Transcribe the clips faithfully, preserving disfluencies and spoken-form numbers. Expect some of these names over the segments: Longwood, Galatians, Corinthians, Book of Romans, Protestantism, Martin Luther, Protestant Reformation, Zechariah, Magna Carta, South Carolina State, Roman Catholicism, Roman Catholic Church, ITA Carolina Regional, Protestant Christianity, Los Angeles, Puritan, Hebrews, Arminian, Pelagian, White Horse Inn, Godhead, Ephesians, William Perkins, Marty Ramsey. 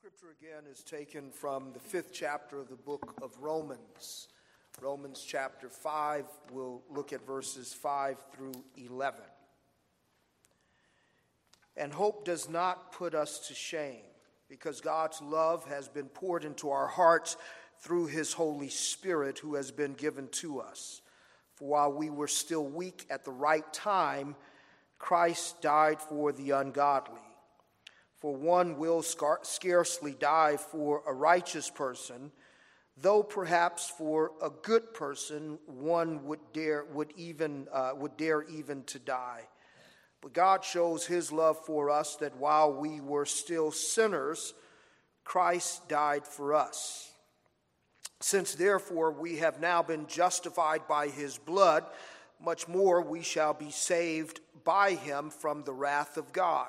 Scripture again is taken from the fifth chapter of the book of Romans. Romans chapter five, we'll look at verses five through eleven. And hope does not put us to shame, because God's love has been poured into our hearts through his Holy Spirit who has been given to us. For while we were still weak at the right time, Christ died for the ungodly. For one will scar- scarcely die for a righteous person, though perhaps for a good person one would dare would even uh, would dare even to die. But God shows his love for us that while we were still sinners, Christ died for us. Since therefore we have now been justified by his blood, much more we shall be saved by him from the wrath of God.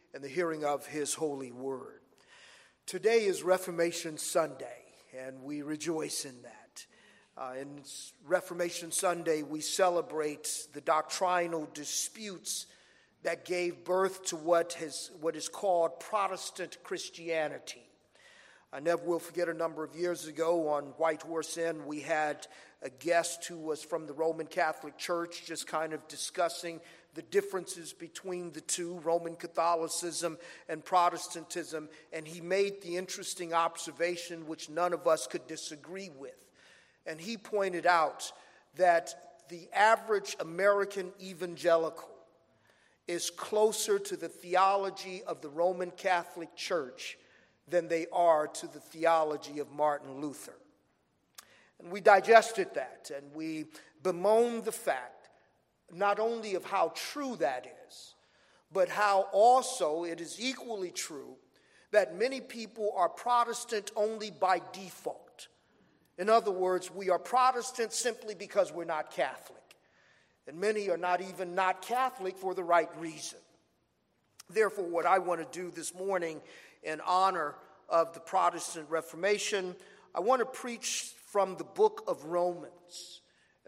and the hearing of his holy word. Today is Reformation Sunday, and we rejoice in that. Uh, in Reformation Sunday, we celebrate the doctrinal disputes that gave birth to what has, what is called Protestant Christianity. I never will forget a number of years ago on White Horse Inn, we had a guest who was from the Roman Catholic Church just kind of discussing the differences between the two, Roman Catholicism and Protestantism, and he made the interesting observation which none of us could disagree with. And he pointed out that the average American evangelical is closer to the theology of the Roman Catholic Church than they are to the theology of Martin Luther. And we digested that, and we bemoaned the fact not only of how true that is, but how also it is equally true that many people are Protestant only by default. In other words, we are Protestant simply because we're not Catholic. And many are not even not Catholic for the right reason. Therefore, what I want to do this morning in honor of the Protestant Reformation, I want to preach from the book of Romans.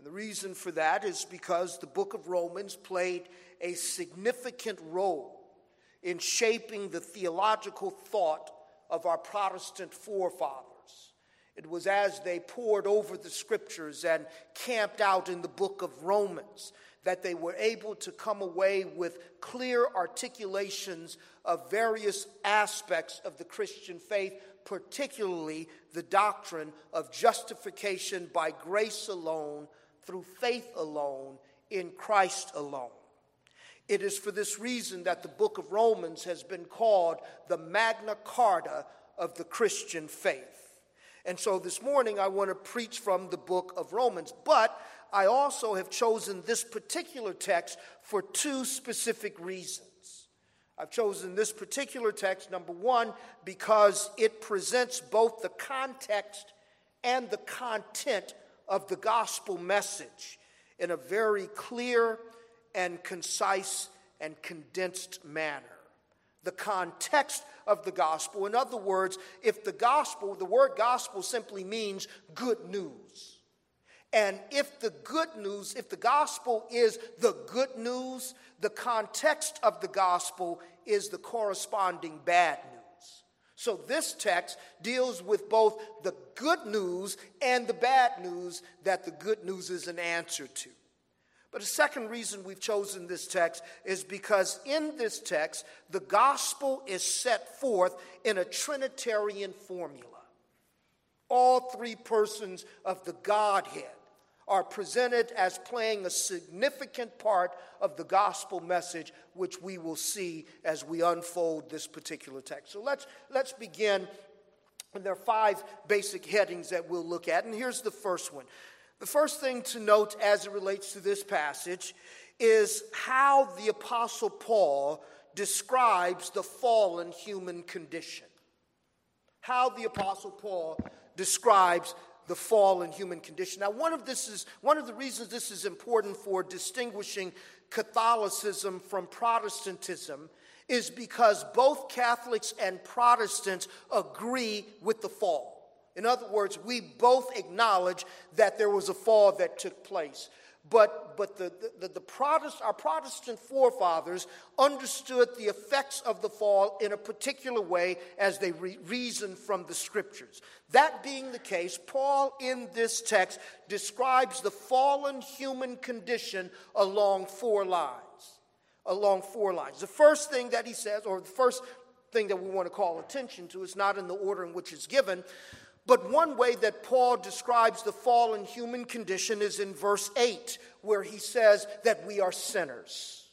The reason for that is because the book of Romans played a significant role in shaping the theological thought of our Protestant forefathers. It was as they pored over the scriptures and camped out in the book of Romans that they were able to come away with clear articulations of various aspects of the Christian faith, particularly the doctrine of justification by grace alone, through faith alone, in Christ alone. It is for this reason that the book of Romans has been called the Magna Carta of the Christian faith. And so this morning I want to preach from the book of Romans, but I also have chosen this particular text for two specific reasons. I've chosen this particular text, number one, because it presents both the context and the content of the gospel message in a very clear and concise and condensed manner. The context of the gospel, in other words, if the gospel, the word gospel simply means good news. And if the good news, if the gospel is the good news, the context of the gospel is the corresponding bad news. So this text deals with both the good news and the bad news that the good news is an answer to. But a second reason we've chosen this text is because in this text, the gospel is set forth in a Trinitarian formula. All three persons of the Godhead are presented as playing a significant part of the gospel message, which we will see as we unfold this particular text. So let's let's begin. And there are five basic headings that we'll look at. And here's the first one. The first thing to note as it relates to this passage is how the Apostle Paul describes the fallen human condition. how the Apostle Paul describes the fallen human condition. Now, one of this is one of the reasons this is important for distinguishing Catholicism from Protestantism is because both Catholics and Protestants agree with the fall. In other words, we both acknowledge that there was a fall that took place. But but the, the, the Protest, our Protestant forefathers understood the effects of the fall in a particular way as they re- reasoned from the Scriptures. That being the case, Paul in this text describes the fallen human condition along four lines. Along four lines. The first thing that he says, or the first thing that we want to call attention to, is not in the order in which it's given. But one way that Paul describes the fallen human condition is in verse eight, where he says that we are sinners.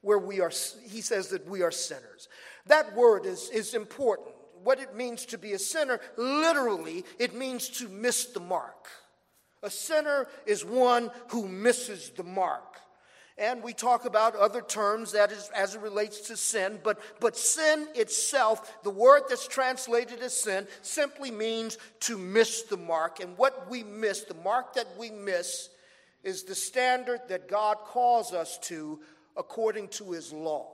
Where we are, he says that we are sinners. That word is, is important. What it means to be a sinner, literally, it means to miss the mark. A sinner is one who misses the mark. And we talk about other terms that is, as it relates to sin, but, but sin itself, the word that's translated as sin, simply means to miss the mark. And what we miss, the mark that we miss, is the standard that God calls us to according to his law.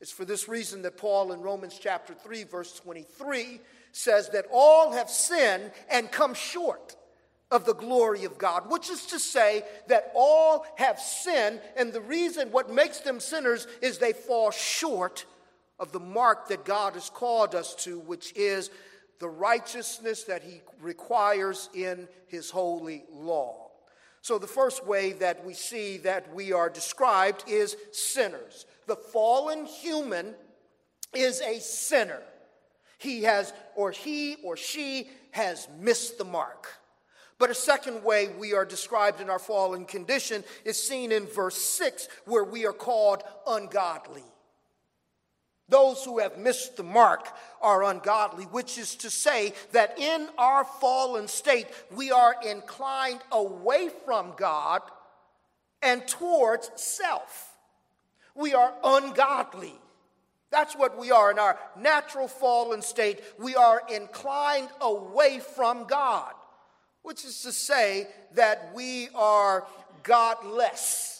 It's for this reason that Paul in Romans chapter three, verse twenty-three, says that all have sinned and come short of the glory of God, which is to say that all have sinned, and the reason what makes them sinners is they fall short of the mark that God has called us to, which is the righteousness that he requires in his holy law. So the first way that we see that we are described is sinners. The fallen human is a sinner. He has, or he or she has missed the mark. But a second way we are described in our fallen condition is seen in verse six, where we are called ungodly. Those who have missed the mark are ungodly, which is to say that in our fallen state, we are inclined away from God and towards self. We are ungodly. That's what we are in our natural fallen state. We are inclined away from God, which is to say that we are godless.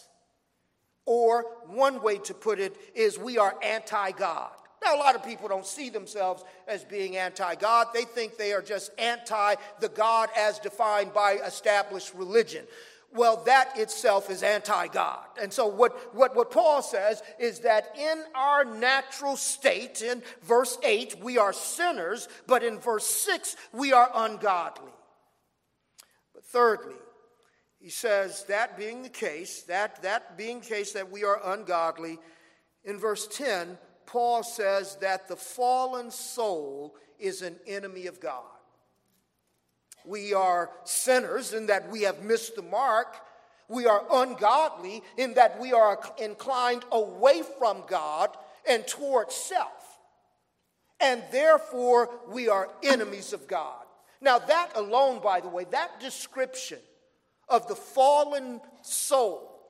Or one way to put it is we are anti-God. Now, a lot of people don't see themselves as being anti-God. They think they are just anti the God as defined by established religion. Well, that itself is anti-God. And so what, what, what Paul says is that in our natural state, in verse eight, we are sinners, but in verse six, we are ungodly. Thirdly, he says that being the case, that, that being the case that we are ungodly, in verse ten, Paul says that the fallen soul is an enemy of God. We are sinners in that we have missed the mark. We are ungodly in that we are inclined away from God and towards self. And therefore, we are enemies of God. Now, that alone, by the way, that description of the fallen soul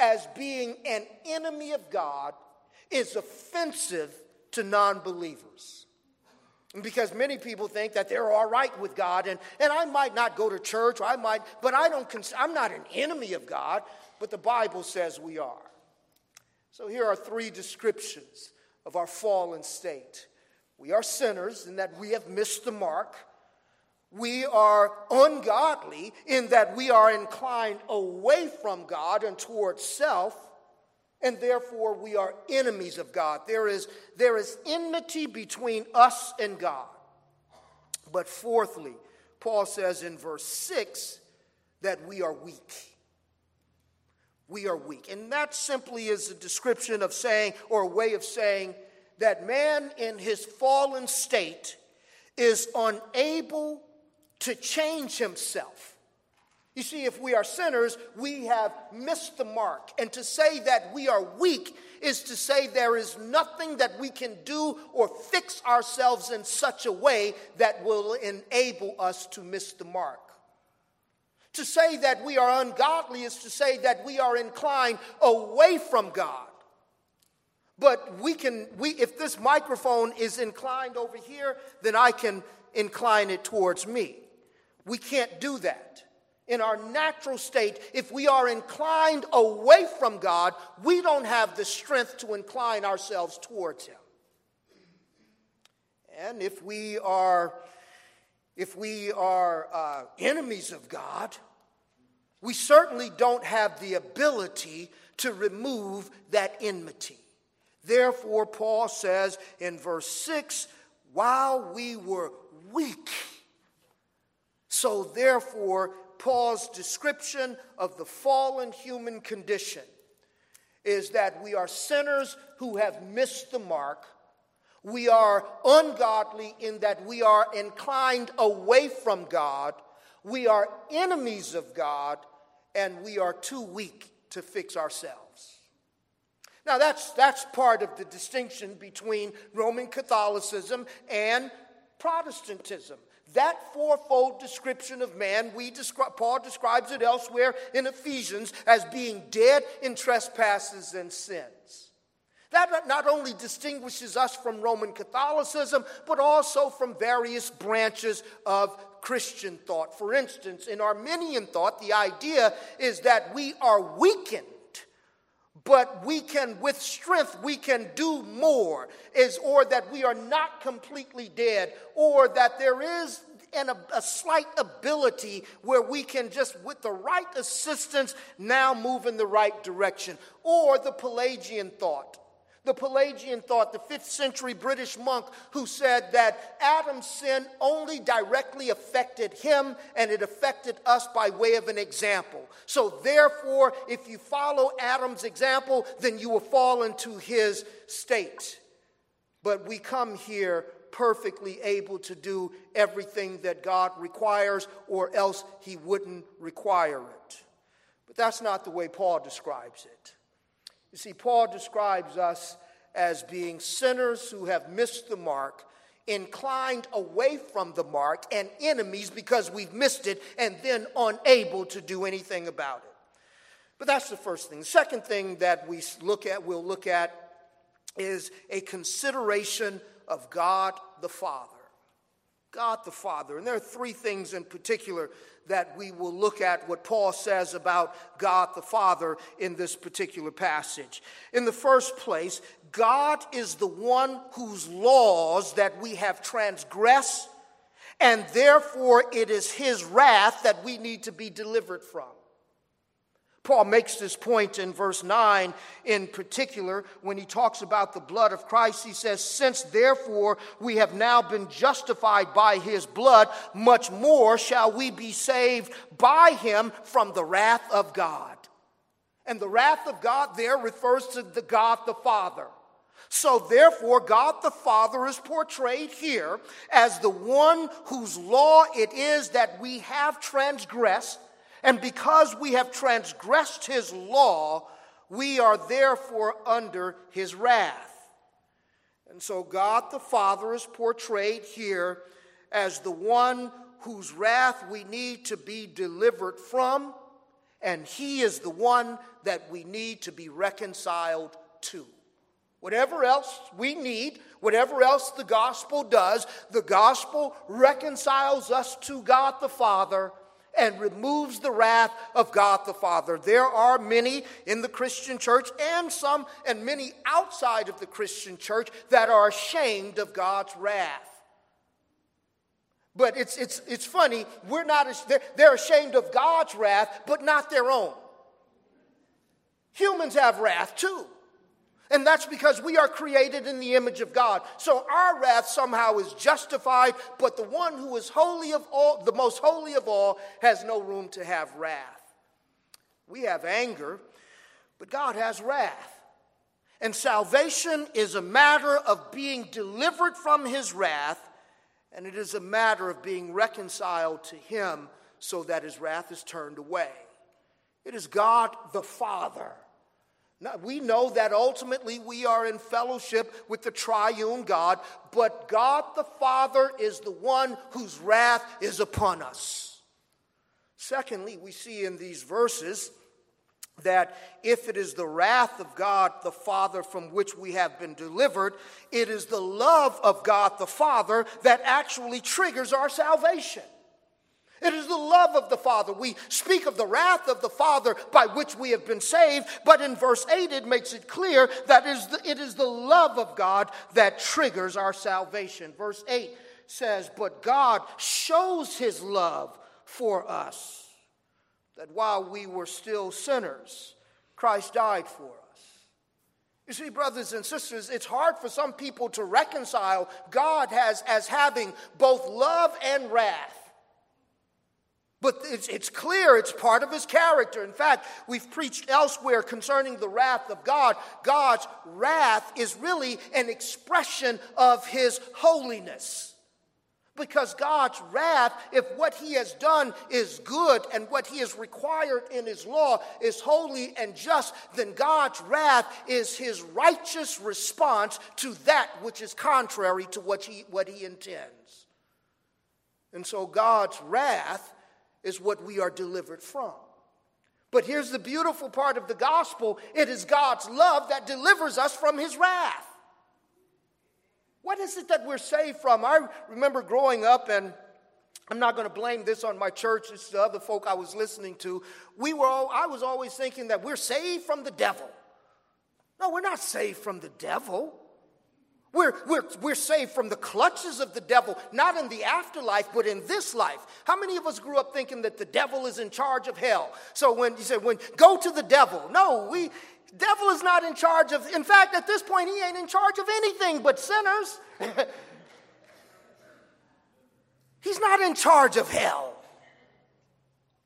as being an enemy of God is offensive to non-believers. Because many people think that they're all right with God, and, and I might not go to church, or I might, but I don't cons- I'm not an enemy of God, but the Bible says we are. So here are three descriptions of our fallen state. We are sinners in that we have missed the mark. We are ungodly in that we are inclined away from God and towards self, and therefore we are enemies of God. There is, there is enmity between us and God. But fourthly, Paul says in verse six that we are weak. We are weak. And that simply is a description of saying, or a way of saying, that man in his fallen state is unable to change himself. You see, if we are sinners, we have missed the mark. And to say that we are weak is to say there is nothing that we can do or fix ourselves in such a way that will enable us to miss the mark. To say that we are ungodly is to say that we are inclined away from God. But we can, we, if this microphone is inclined over here, then I can incline it towards me. We can't do that. In our natural state, if we are inclined away from God, we don't have the strength to incline ourselves towards Him. And if we are, if we are uh, enemies of God, we certainly don't have the ability to remove that enmity. Therefore, Paul says in verse six, while we were weak. So therefore, Paul's description of the fallen human condition is that we are sinners who have missed the mark. We are ungodly in that we are inclined away from God. We are enemies of God, and we are too weak to fix ourselves. Now, that's, that's part of the distinction between Roman Catholicism and Protestantism. That fourfold description of man, we descri- Paul describes it elsewhere in Ephesians as being dead in trespasses and sins. That not only distinguishes us from Roman Catholicism, but also from various branches of Christian thought. For instance, in Arminian thought, the idea is that we are weakened, but we can, with strength, we can do more, is, or that we are not completely dead, or that there is an, a, a slight ability where we can just, with the right assistance, now move in the right direction. Or the Pelagian thought. The Pelagian thought, the fifth century British monk who said that Adam's sin only directly affected him and it affected us by way of an example. So therefore, if you follow Adam's example, then you will fall into his state. But we come here perfectly able to do everything that God requires, or else he wouldn't require it. But that's not the way Paul describes it. You see, Paul describes us as being sinners who have missed the mark, inclined away from the mark, and enemies because we've missed it, and then unable to do anything about it. But that's the first thing. The second thing that we look at, we'll look at, is a consideration of God the Father. God the Father. And there are three things in particular that we will look at what Paul says about God the Father in this particular passage. In the first place, God is the one whose laws that we have transgressed, and therefore it is his wrath that we need to be delivered from. Paul makes this point in verse nine in particular when he talks about the blood of Christ. He says, since therefore we have now been justified by his blood, much more shall we be saved by him from the wrath of God. And the wrath of God there refers to the God the Father. So therefore, God the Father is portrayed here as the one whose law it is that we have transgressed. And because we have transgressed his law, we are therefore under his wrath. And so God the Father is portrayed here as the one whose wrath we need to be delivered from, and he is the one that we need to be reconciled to. Whatever else we need, whatever else the gospel does, the gospel reconciles us to God the Father and removes the wrath of God the Father. There are many in the Christian church and some and many outside of the Christian church that are ashamed of God's wrath. But it's it's it's funny, we're not they're, they're ashamed of God's wrath, but not their own. Humans have wrath too. And that's because we are created in the image of God. So our wrath somehow is justified, but the one who is holy of all, the most holy of all, has no room to have wrath. We have anger, but God has wrath. And salvation is a matter of being delivered from his wrath, and it is a matter of being reconciled to him so that his wrath is turned away. It is God the Father. Now, we know that ultimately we are in fellowship with the triune God, but God the Father is the one whose wrath is upon us. Secondly, we see in these verses that if it is the wrath of God the Father from which we have been delivered, it is the love of God the Father that actually triggers our salvation. It is the love of the Father. We speak of the wrath of the Father by which we have been saved, but in verse eight it makes it clear that it is the love of God that triggers our salvation. Verse eight says, "But God shows his love for us, that while we were still sinners, Christ died for us." You see, brothers and sisters, it's hard for some people to reconcile God has, as having both love and wrath. But it's, it's clear it's part of his character. In fact, we've preached elsewhere concerning the wrath of God. God's wrath is really an expression of his holiness. Because God's wrath, if what he has done is good and what he has required in his law is holy and just, then God's wrath is his righteous response to that which is contrary to what he, what he intends. And so God's wrath is what we are delivered from. But here's the beautiful part of the gospel. It is God's love that delivers us from his wrath. What is it that we're saved from? I remember growing up, and I'm not going to blame this on my church. It's the other folk I was listening to. We were all, I was always thinking that we're saved from the devil. No, we're not saved from the devil. We're, we're, we're saved from the clutches of the devil, not in the afterlife, but in this life. How many of us grew up thinking that the devil is in charge of hell? So when you say, when go to the devil. No, we, devil is not in charge of, in fact, at this point, he ain't in charge of anything but sinners. He's not in charge of hell.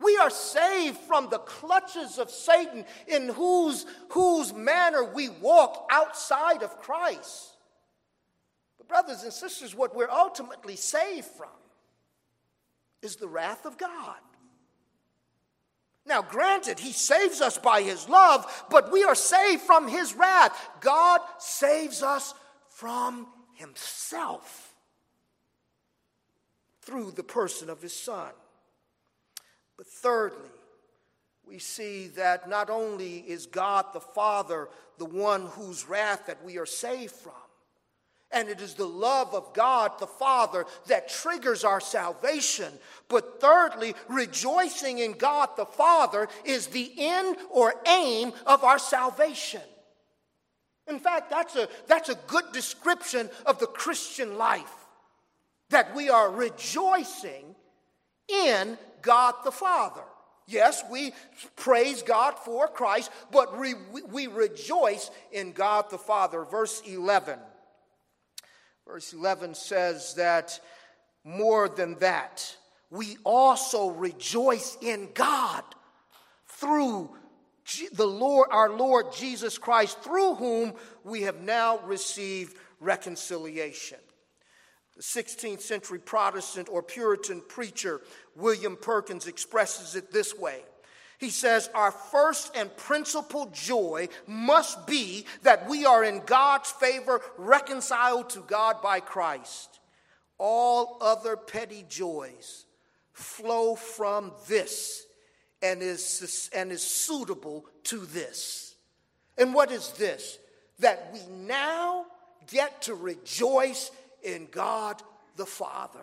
We are saved from the clutches of Satan, in whose, whose manner we walk outside of Christ. Brothers and sisters, what we're ultimately saved from is the wrath of God. Now, granted, he saves us by his love, but we are saved from his wrath. God saves us from himself through the person of his Son. But thirdly, we see that not only is God the Father the one whose wrath that we are saved from, and it is the love of God the Father that triggers our salvation. But thirdly, rejoicing in God the Father is the end or aim of our salvation. In fact, that's a, that's a good description of the Christian life, that we are rejoicing in God the Father. Yes, we praise God for Christ, but we, we rejoice in God the Father. Verse eleven. Verse eleven says that more than that, we also rejoice in God through the Lord, our Lord Jesus Christ, through whom we have now received reconciliation. The sixteenth century Protestant or Puritan preacher William Perkins expresses it this way. He says, "Our first and principal joy must be that we are in God's favor, reconciled to God by Christ. All other petty joys flow from this and is, and is suitable to this." And what is this? That we now get to rejoice in God the Father.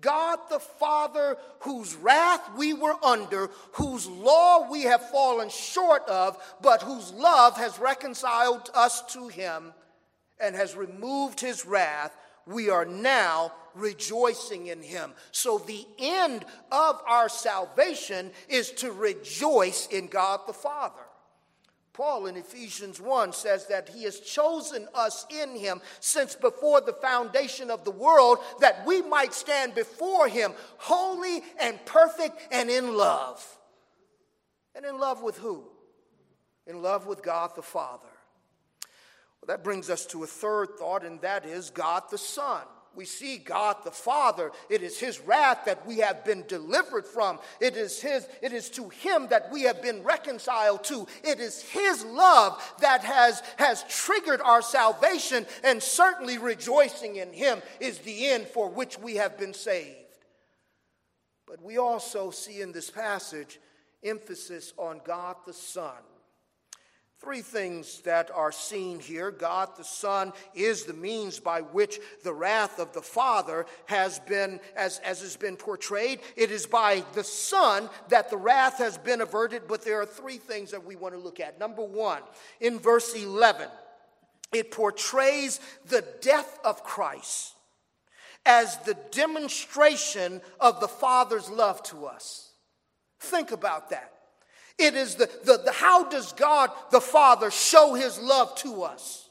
God the Father, whose wrath we were under, whose law we have fallen short of, but whose love has reconciled us to him and has removed his wrath, we are now rejoicing in him. So the end of our salvation is to rejoice in God the Father. Paul in Ephesians one says that he has chosen us in him since before the foundation of the world, that we might stand before him holy and perfect and in love. And in love with who? In love with God the Father. Well, that brings us to a third thought, and that is God the Son. We see God the Father. It is his wrath that we have been delivered from. It is his, it is to him that we have been reconciled to. It is his love that has, has triggered our salvation, and certainly rejoicing in him is the end for which we have been saved. But we also see in this passage emphasis on God the Son. Three things that are seen here. God the Son is the means by which the wrath of the Father has been, as, as has been portrayed. It is by the Son that the wrath has been averted, but there are three things that we want to look at. Number one, in verse eleven, it portrays the death of Christ as the demonstration of the Father's love to us. Think about that. It is the, the, the, how does God the Father show his love to us?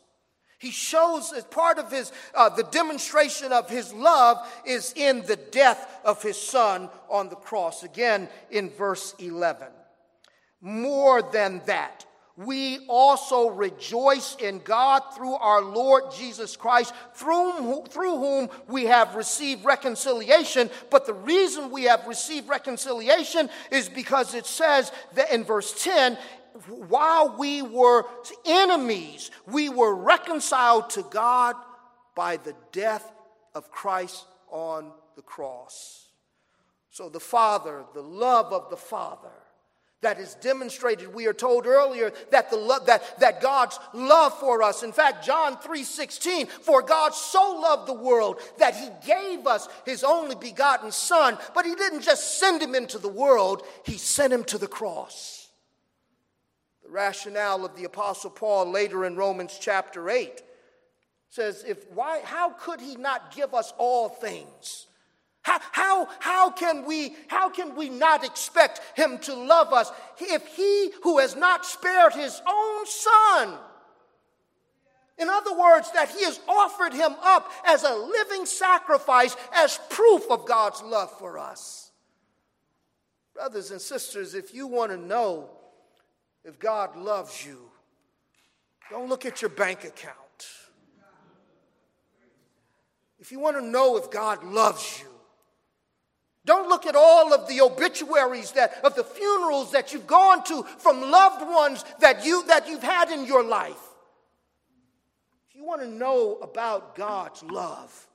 He shows, as part of his, uh, the demonstration of his love is in the death of his Son on the cross. Again, in verse eleven. More than that, we also rejoice in God through our Lord Jesus Christ, through, through whom we have received reconciliation. But the reason we have received reconciliation is because it says that in verse ten, while we were enemies, we were reconciled to God by the death of Christ on the cross. So the Father, the love of the Father, that is demonstrated. We are told earlier that the love, that, that God's love for us. In fact, John three sixteen, for God so loved the world that he gave us his only begotten Son. But he didn't just send him into the world. He sent him to the cross. The rationale of the Apostle Paul later in Romans chapter eight says, if why, how could he not give us all things? How, how, how, can we, how can we not expect him to love us if he who has not spared his own Son? In other words, that he has offered him up as a living sacrifice as proof of God's love for us. Brothers and sisters, if you want to know if God loves you, don't look at your bank account. If you want to know if God loves you, don't look at all of the obituaries that, of the funerals that you've gone to from loved ones that, you, that you've had in your life. If you want to know about God's love,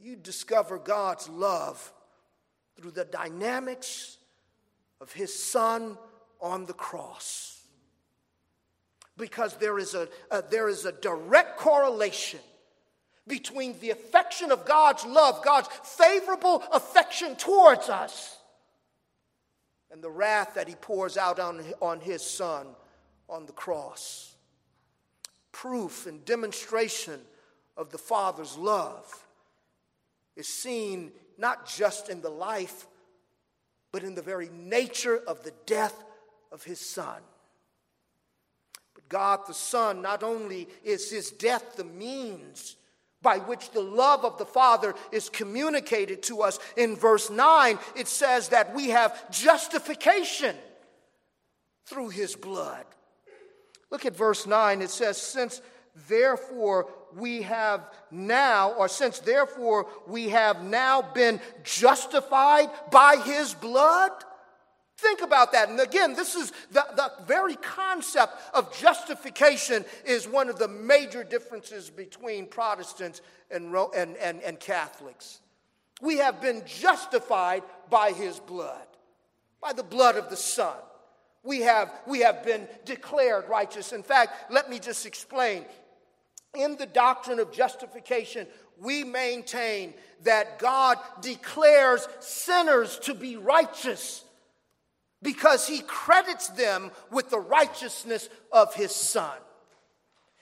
you discover God's love through the dynamics of his Son on the cross. Because there is a, a, there is a direct correlation between the affection of God's love, God's favorable affection towards us, and the wrath that he pours out on, on his Son on the cross. Proof and demonstration of the Father's love is seen not just in the life, but in the very nature of the death of his Son. But God the Son, not only is his death the means by which the love of the Father is communicated to us. In verse nine, it says that we have justification through his blood. Look at verse nine. It says, since therefore we have now, or since therefore we have now been justified by his blood. Think about that. And again, this is the, the very concept of justification is one of the major differences between Protestants and, and, and, and Catholics. We have been justified by his blood, by the blood of the Son. We have, we have been declared righteous. In fact, let me just explain. In the doctrine of justification, we maintain that God declares sinners to be righteous, because he credits them with the righteousness of his Son.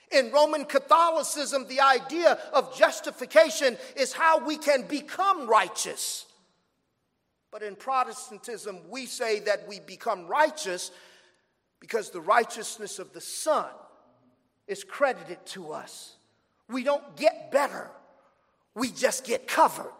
In Roman Catholicism, the idea of justification is how we can become righteous. But in Protestantism, we say that we become righteous because the righteousness of the Son is credited to us. We don't get better. We just get covered.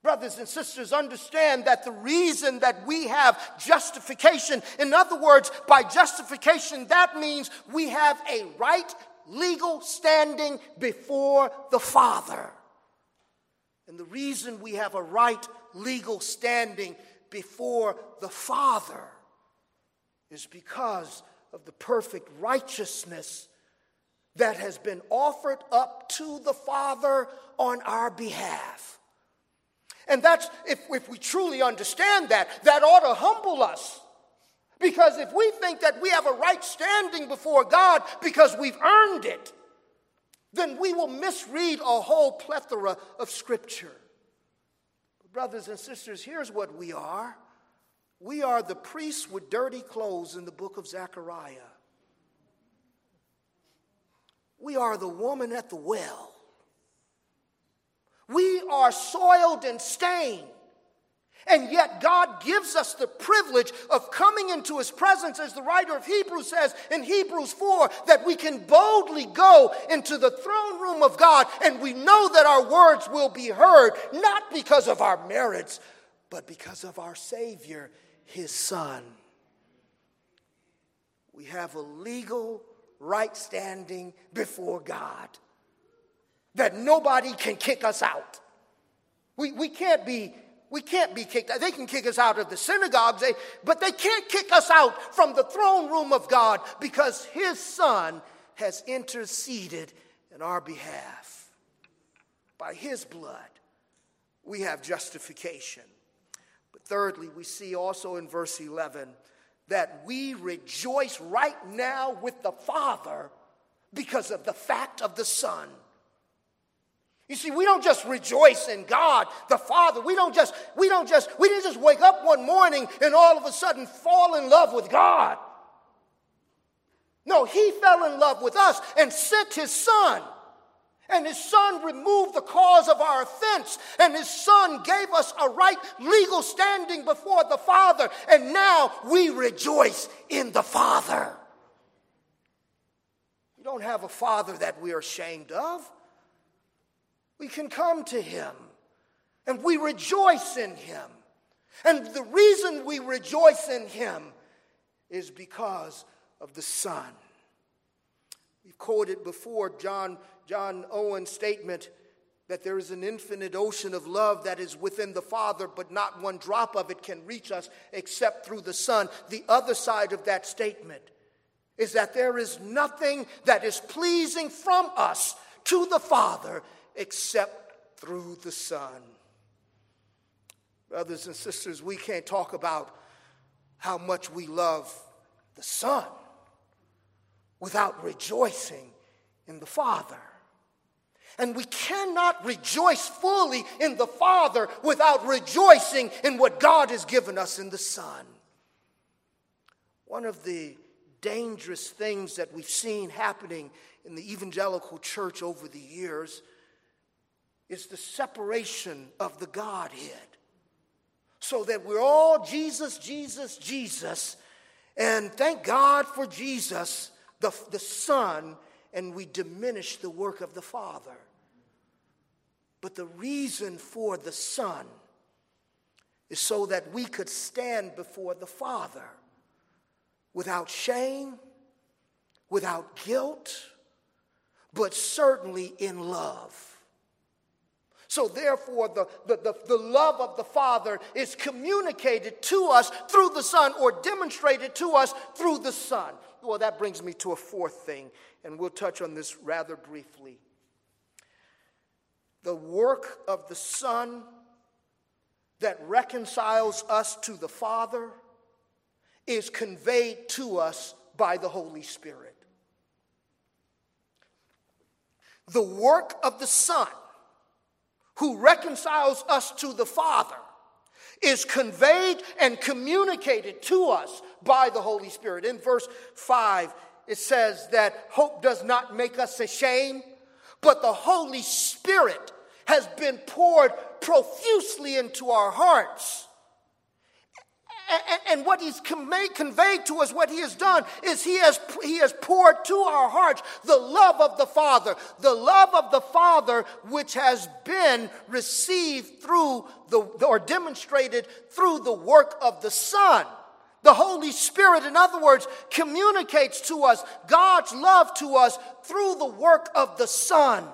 Brothers and sisters, understand that the reason that we have justification, in other words, by justification, that means we have a right legal standing before the Father. And the reason we have a right legal standing before the Father is because of the perfect righteousness that has been offered up to the Father on our behalf. And that's, if, if we truly understand that, that ought to humble us. Because if we think that we have a right standing before God because we've earned it, then we will misread a whole plethora of Scripture. Brothers and sisters, here's what we are. We are the priests with dirty clothes in the book of Zechariah. We are the woman at the well. We are soiled and stained. And yet God gives us the privilege of coming into his presence, as the writer of Hebrews says in Hebrews four, that we can boldly go into the throne room of God, and we know that our words will be heard, not because of our merits, but because of our Savior, his Son. We have a legal right standing before God that nobody can kick us out. We, we can't be... We can't be kicked out. They can kick us out of the synagogues, they, but they can't kick us out from the throne room of God because his Son has interceded in our behalf. By his blood, we have justification. But thirdly, we see also in verse eleven that we rejoice right now with the Father because of the fact of the Son. You see, we don't just rejoice in God, the Father. We don't just, we don't just, we didn't just wake up one morning and all of a sudden fall in love with God. No, he fell in love with us and sent his Son. And his Son removed the cause of our offense. And his Son gave us a right legal standing before the Father. And now we rejoice in the Father. We don't have a Father that we are ashamed of. We can come to him, and we rejoice in him. And the reason we rejoice in him is because of the Son. We've quoted before John, John Owen's statement that there is an infinite ocean of love that is within the Father, but not one drop of it can reach us except through the Son. The other side of that statement is that there is nothing that is pleasing from us to the Father except through the Son. Brothers and sisters, we can't talk about how much we love the Son without rejoicing in the Father. And we cannot rejoice fully in the Father without rejoicing in what God has given us in the Son. One of the dangerous things that we've seen happening in the evangelical church over the years is the separation of the Godhead, so that we're all Jesus, Jesus, Jesus, and thank God for Jesus, the, the Son, and we diminish the work of the Father. But the reason for the Son is so that we could stand before the Father without shame, without guilt, but certainly in love. So therefore, the, the, the, the love of the Father is communicated to us through the Son, or demonstrated to us through the Son. Well, that brings me to a fourth thing, and we'll touch on this rather briefly. The work of the Son that reconciles us to the Father is conveyed to us by the Holy Spirit. The work of the Son who reconciles us to the Father is conveyed and communicated to us by the Holy Spirit. In verse five, it says that hope does not make us ashamed, but the Holy Spirit has been poured profusely into our hearts. And what he's conveyed to us, what he has done, is he has, he has poured to our hearts the love of the Father, the love of the Father which has been received through the, or demonstrated through the work of the Son. The Holy Spirit, in other words, communicates to us God's love to us through the work of the Son.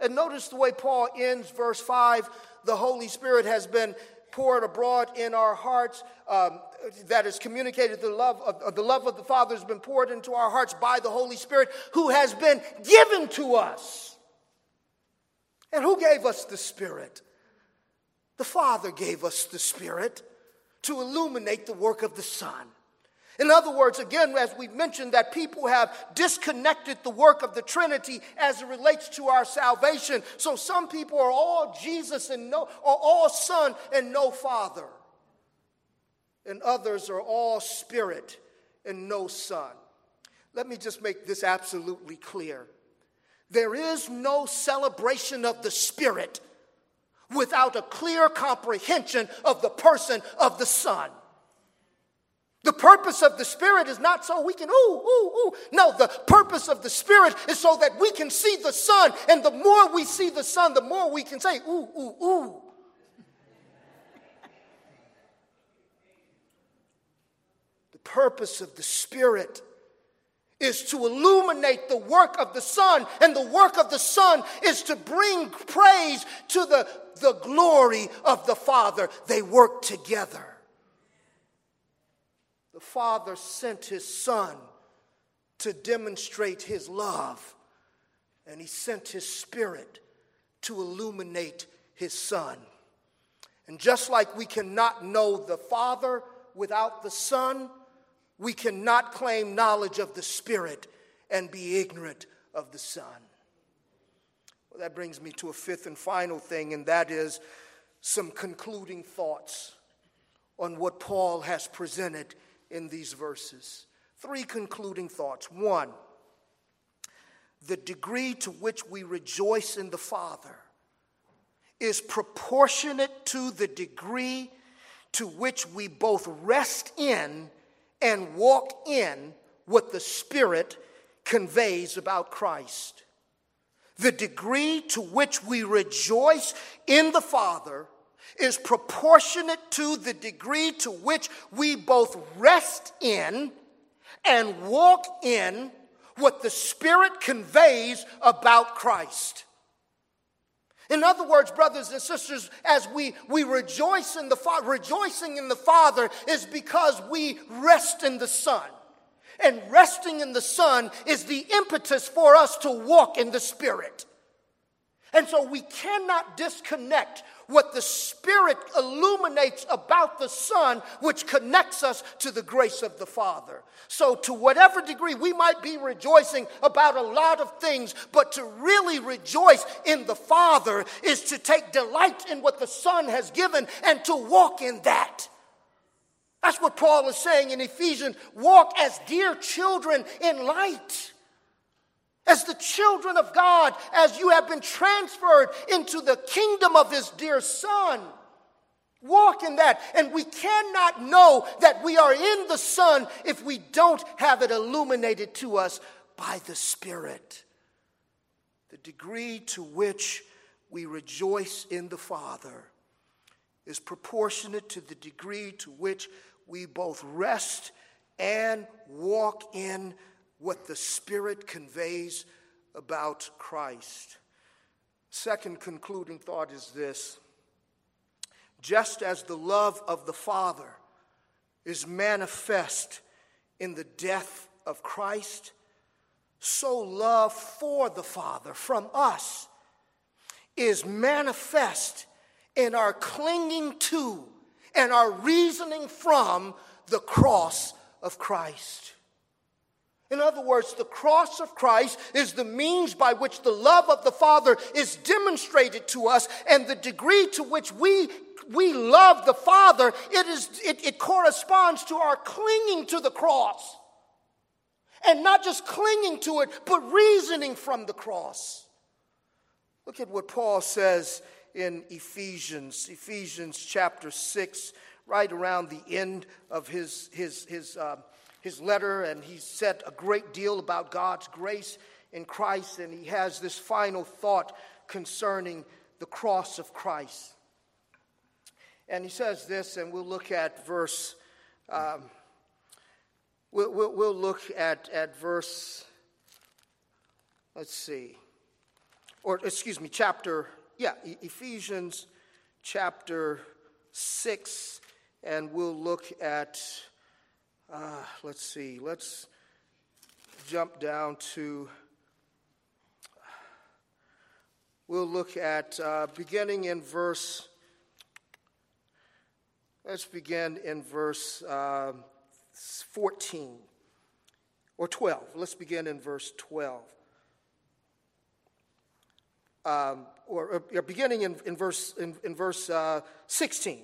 And notice the way Paul ends verse five, the Holy Spirit has been poured abroad in our hearts, um, that is communicated. The love of uh, the love of the Father has been poured into our hearts by the Holy Spirit, who has been given to us. And who gave us the Spirit? The Father gave us the Spirit to illuminate the work of the Son. In other words, again, as we mentioned, that people have disconnected the work of the Trinity as it relates to our salvation. So some people are all Jesus and no, are all Son and no Father. And others are all Spirit and no Son. Let me just make this absolutely clear. There is no celebration of the Spirit without a clear comprehension of the person of the Son. The purpose of the Spirit is not so we can, ooh, ooh, ooh. No, the purpose of the Spirit is so that we can see the Son. And the more we see the Son, the more we can say, ooh, ooh, ooh. The purpose of the Spirit is to illuminate the work of the Son. And the work of the Son is to bring praise to the, the glory of the Father. They work together. The Father sent his Son to demonstrate his love, and he sent his Spirit to illuminate his Son. And just like we cannot know the Father without the Son, we cannot claim knowledge of the Spirit and be ignorant of the Son. Well, that brings me to a fifth and final thing, and that is some concluding thoughts on what Paul has presented in these verses. Three concluding thoughts. One, the degree to which we rejoice in the Father is proportionate to the degree to which we both rest in and walk in what the Spirit conveys about Christ. The degree to which we rejoice in the Father is proportionate to the degree to which we both rest in and walk in what the Spirit conveys about Christ. In other words, brothers and sisters, as we, we rejoice in the Father, rejoicing in the Father is because we rest in the Son. And resting in the Son is the impetus for us to walk in the Spirit. And so we cannot disconnect what the Spirit illuminates about the Son, which connects us to the grace of the Father. So to whatever degree, we might be rejoicing about a lot of things, but to really rejoice in the Father is to take delight in what the Son has given and to walk in that. That's what Paul is saying in Ephesians. Walk as dear children in light. As the children of God, as you have been transferred into the kingdom of his dear Son. Walk in that. And we cannot know that we are in the Son if we don't have it illuminated to us by the Spirit. The degree to which we rejoice in the Father is proportionate to the degree to which we both rest and walk in what the Spirit conveys about Christ. Second concluding thought is this. Just as the love of the Father is manifest in the death of Christ, so love for the Father from us is manifest in our clinging to and our reasoning from the cross of Christ. In other words, the cross of Christ is the means by which the love of the Father is demonstrated to us, and the degree to which we, we love the Father, it is it, it corresponds to our clinging to the cross. And not just clinging to it, but reasoning from the cross. Look at what Paul says in Ephesians, Ephesians chapter six, right around the end of his his his uh, his letter, and he said a great deal about God's grace in Christ, and he has this final thought concerning the cross of Christ. And he says this, and we'll look at verse, um, we'll, we'll, we'll look at, at verse, let's see, or excuse me, chapter, yeah, Ephesians chapter six, and we'll look at, Uh, let's see, let's jump down to, we'll look at, uh, beginning in verse Let's begin in verse uh, fourteen or twelve. Let's begin in verse twelve. Um, or, or beginning in, in verse, in, in verse uh, sixteen.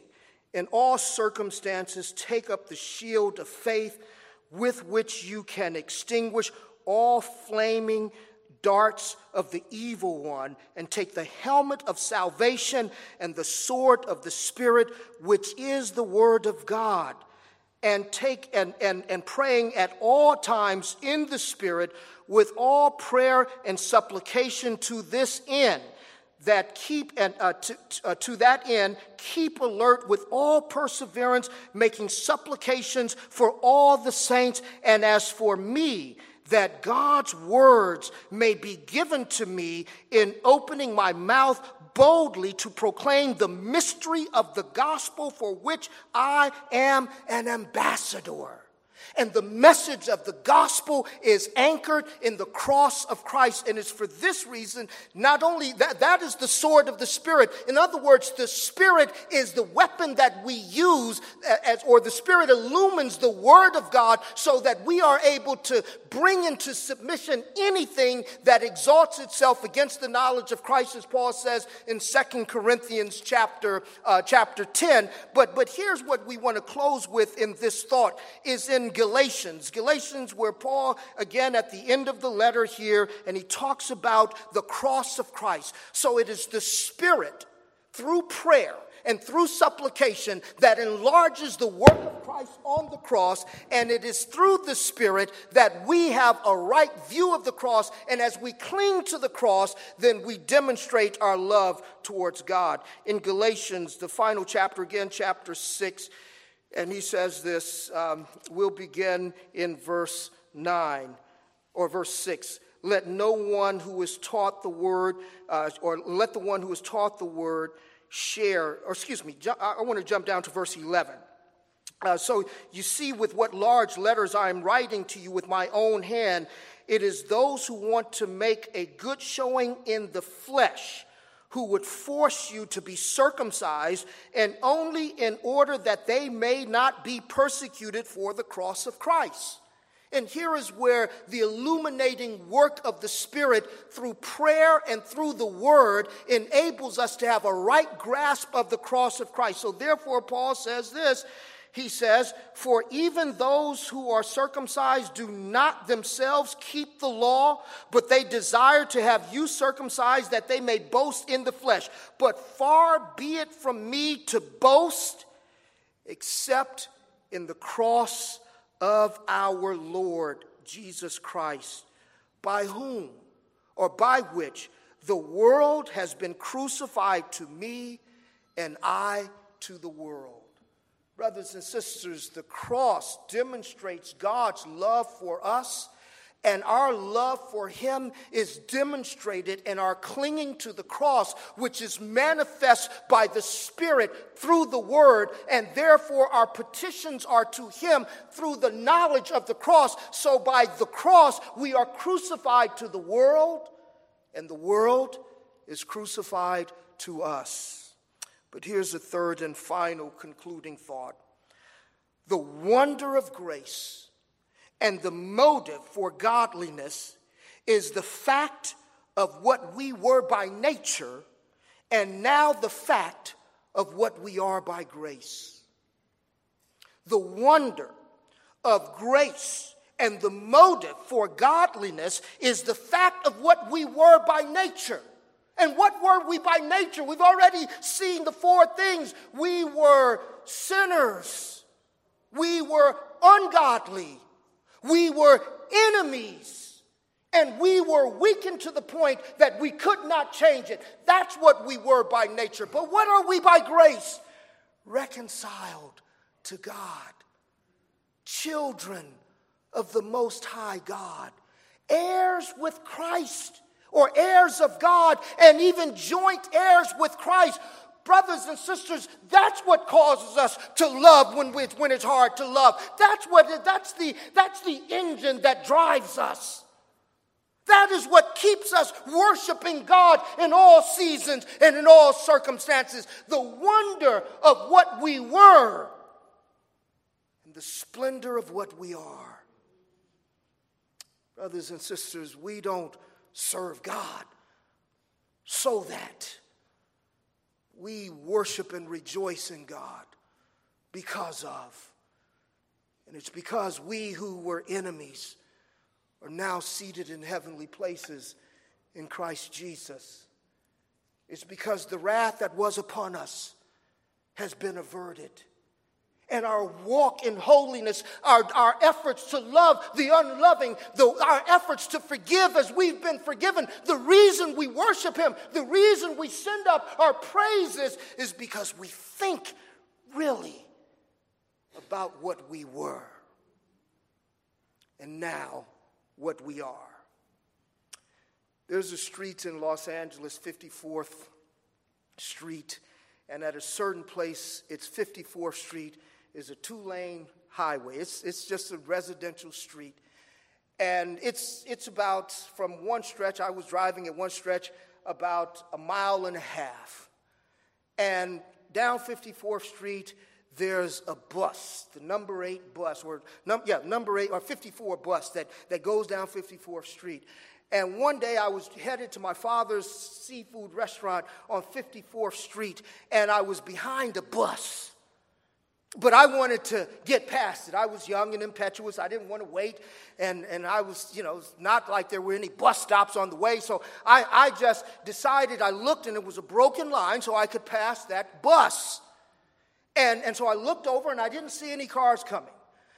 In all circumstances, take up the shield of faith with which you can extinguish all flaming darts of the evil one, and take the helmet of salvation and the sword of the Spirit, which is the word of God, and take and, and, and praying at all times in the Spirit with all prayer and supplication to this end, that keep and uh, to, uh, to that end, keep alert with all perseverance, making supplications for all the saints, and as for me, that God's words may be given to me in opening my mouth boldly to proclaim the mystery of the gospel, for which I am an ambassador. And the message of the gospel is anchored in the cross of Christ. And it's for this reason, not only that, that is the sword of the Spirit. In other words, the Spirit is the weapon that we use, as, or the Spirit illumines the word of God so that we are able to bring into submission anything that exalts itself against the knowledge of Christ, as Paul says in Second Corinthians chapter, uh, chapter ten. But, but here's what we want to close with in this thought, is in Galatians, Galatians where Paul, again at the end of the letter here, and he talks about the cross of Christ. So it is the Spirit through prayer and through supplication that enlarges the work of Christ on the cross, and it is through the Spirit that we have a right view of the cross, and as we cling to the cross, then we demonstrate our love towards God. In Galatians, the final chapter, again, chapter six, and he says this, um, we'll begin in verse nine or verse six. Let no one who is taught the word, uh, or let the one who is taught the word share, or excuse me, I want to jump down to verse eleven. Uh, so you see with what large letters I am writing to you with my own hand. It is those who want to make a good showing in the flesh who would force you to be circumcised, and only in order that they may not be persecuted for the cross of Christ. And here is where the illuminating work of the Spirit through prayer and through the Word enables us to have a right grasp of the cross of Christ. So therefore, Paul says this, he says, for even those who are circumcised do not themselves keep the law, but they desire to have you circumcised that they may boast in the flesh. But far be it from me to boast except in the cross of our Lord Jesus Christ, by whom or by which the world has been crucified to me and I to the world. Brothers and sisters, the cross demonstrates God's love for us, and our love for him is demonstrated in our clinging to the cross, which is manifest by the Spirit through the Word, and therefore our petitions are to him through the knowledge of the cross. So by the cross, we are crucified to the world, and the world is crucified to us. But here's a third and final concluding thought. The wonder of grace and the motive for godliness is the fact of what we were by nature and now the fact of what we are by grace. The wonder of grace and the motive for godliness is the fact of what we were by nature. And what were we by nature? We've already seen the four things. We were sinners. We were ungodly. We were enemies. And we were weakened to the point that we could not change it. That's what we were by nature. But what are we by grace? Reconciled to God. Children of the Most High God. Heirs with Christ. Or heirs of God, and even joint heirs with Christ. Brothers and sisters, that's what causes us to love when, we, when it's hard to love. That's what, that's the, that's the engine that drives us. That is what keeps us worshiping God in all seasons and in all circumstances. The wonder of what we were the splendor of what we are. Brothers and sisters, we don't serve God so that we worship and rejoice in God because of. And it's because we who were enemies are now seated in heavenly places in Christ Jesus. It's because the wrath that was upon us has been averted. And our walk in holiness, our, our efforts to love the unloving, the, our efforts to forgive as we've been forgiven, the reason we worship him, the reason we send up our praises is because we think really about what we were and now what we are. There's a street in Los Angeles, fifty-fourth Street, and at a certain place, it's fifty-fourth Street, is a two-lane highway. It's, it's just a residential street. And it's, it's about, from one stretch, I was driving at one stretch, about a mile and a half. And down fifty-fourth Street, there's a bus, the number eight bus, or num- yeah, number eight, or fifty-four bus that, that goes down fifty-fourth Street. And one day I was headed to my father's seafood restaurant on fifty-fourth Street, and I was behind a bus. But I wanted to get past it. I was young and impetuous. I didn't want to wait. And, and I was, you know, not like there were any bus stops on the way. So I, I just decided, I looked, and it was a broken line, so I could pass that bus. And, and so I looked over, and I didn't see any cars coming.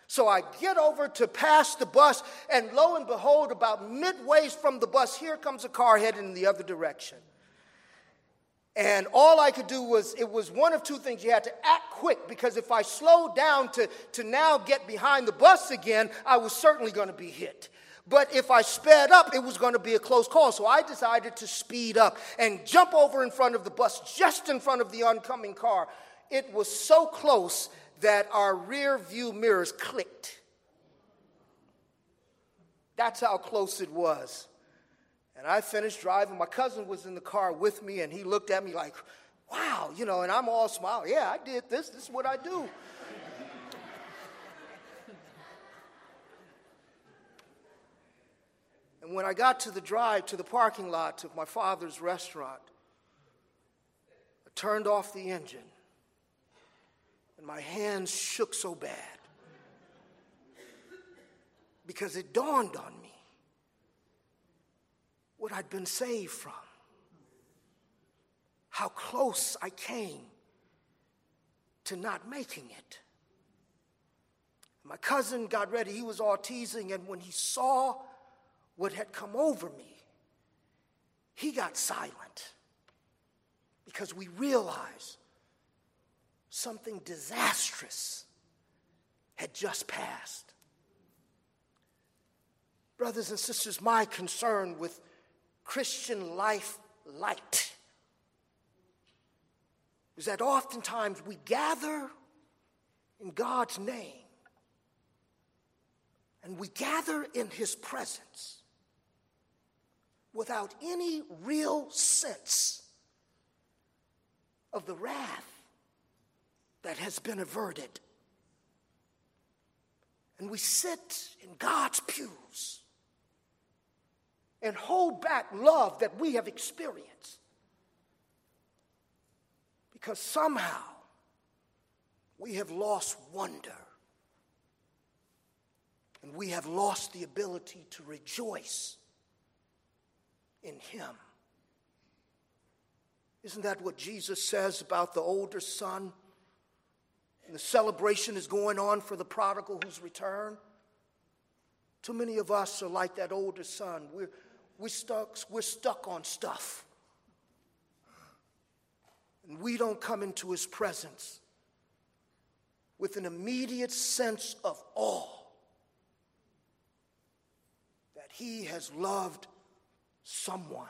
So I get over to pass the bus, and lo and behold, about midways from the bus, here comes a car headed in the other direction. And all I could do was, it was one of two things. You had to act quick, because if I slowed down to, to now get behind the bus again, I was certainly going to be hit. But if I sped up, it was going to be a close call. So I decided to speed up and jump over in front of the bus, just in front of the oncoming car. It was so close that our rear view mirrors clicked. That's how close it was. And I finished driving. My cousin was in the car with me, and he looked at me like, wow, you know, and I'm all smiling. Yeah, I did this. This is what I do. And when I got to the drive, to the parking lot of my father's restaurant, I turned off the engine. And my hands shook so bad because it dawned on me what I'd been saved from, how close I came to not making it. My cousin got ready. He was all teasing, and when he saw what had come over me, he got silent, because we realized something disastrous had just passed. Brothers and sisters, my concern with Christian life light is that oftentimes we gather in God's name, and we gather in his presence without any real sense of the wrath that has been averted. And we sit in God's pews and hold back love that we have experienced, because somehow we have lost wonder, and we have lost the ability to rejoice in him. Isn't that what Jesus says about the older son? And the celebration is going on for the prodigal who's returned. Too many of us are like that older son. We're, we're, stuck, we're stuck on stuff. And we don't come into his presence with an immediate sense of awe that he has loved someone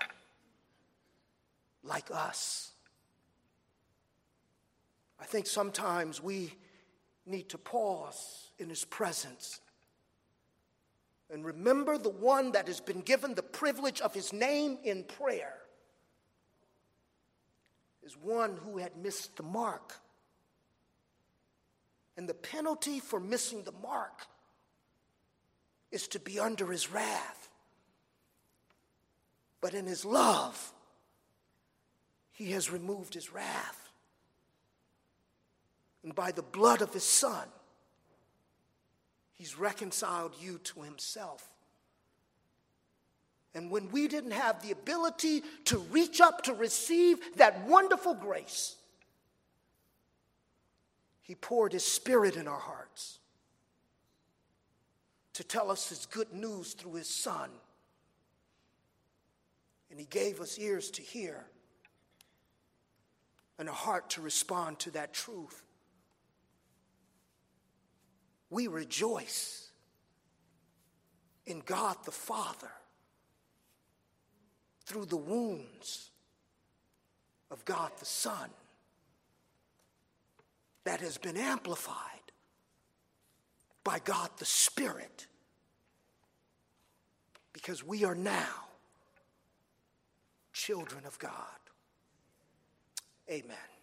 like us. I think sometimes we need to pause in his presence and remember the one that has been given the privilege of his name in prayer is one who had missed the mark And the penalty for missing the mark is to be under his wrath. But in his love, he has removed his wrath. And by the blood of his son, he's reconciled you to himself. And when we didn't have the ability to reach up to receive that wonderful grace, he poured his spirit in our hearts to tell us his good news through his son. And he gave us ears to hear and a heart to respond to that truth. We rejoice in God the Father through the wounds of God the Son that has been amplified by God the Spirit, because we are now children of God. Amen.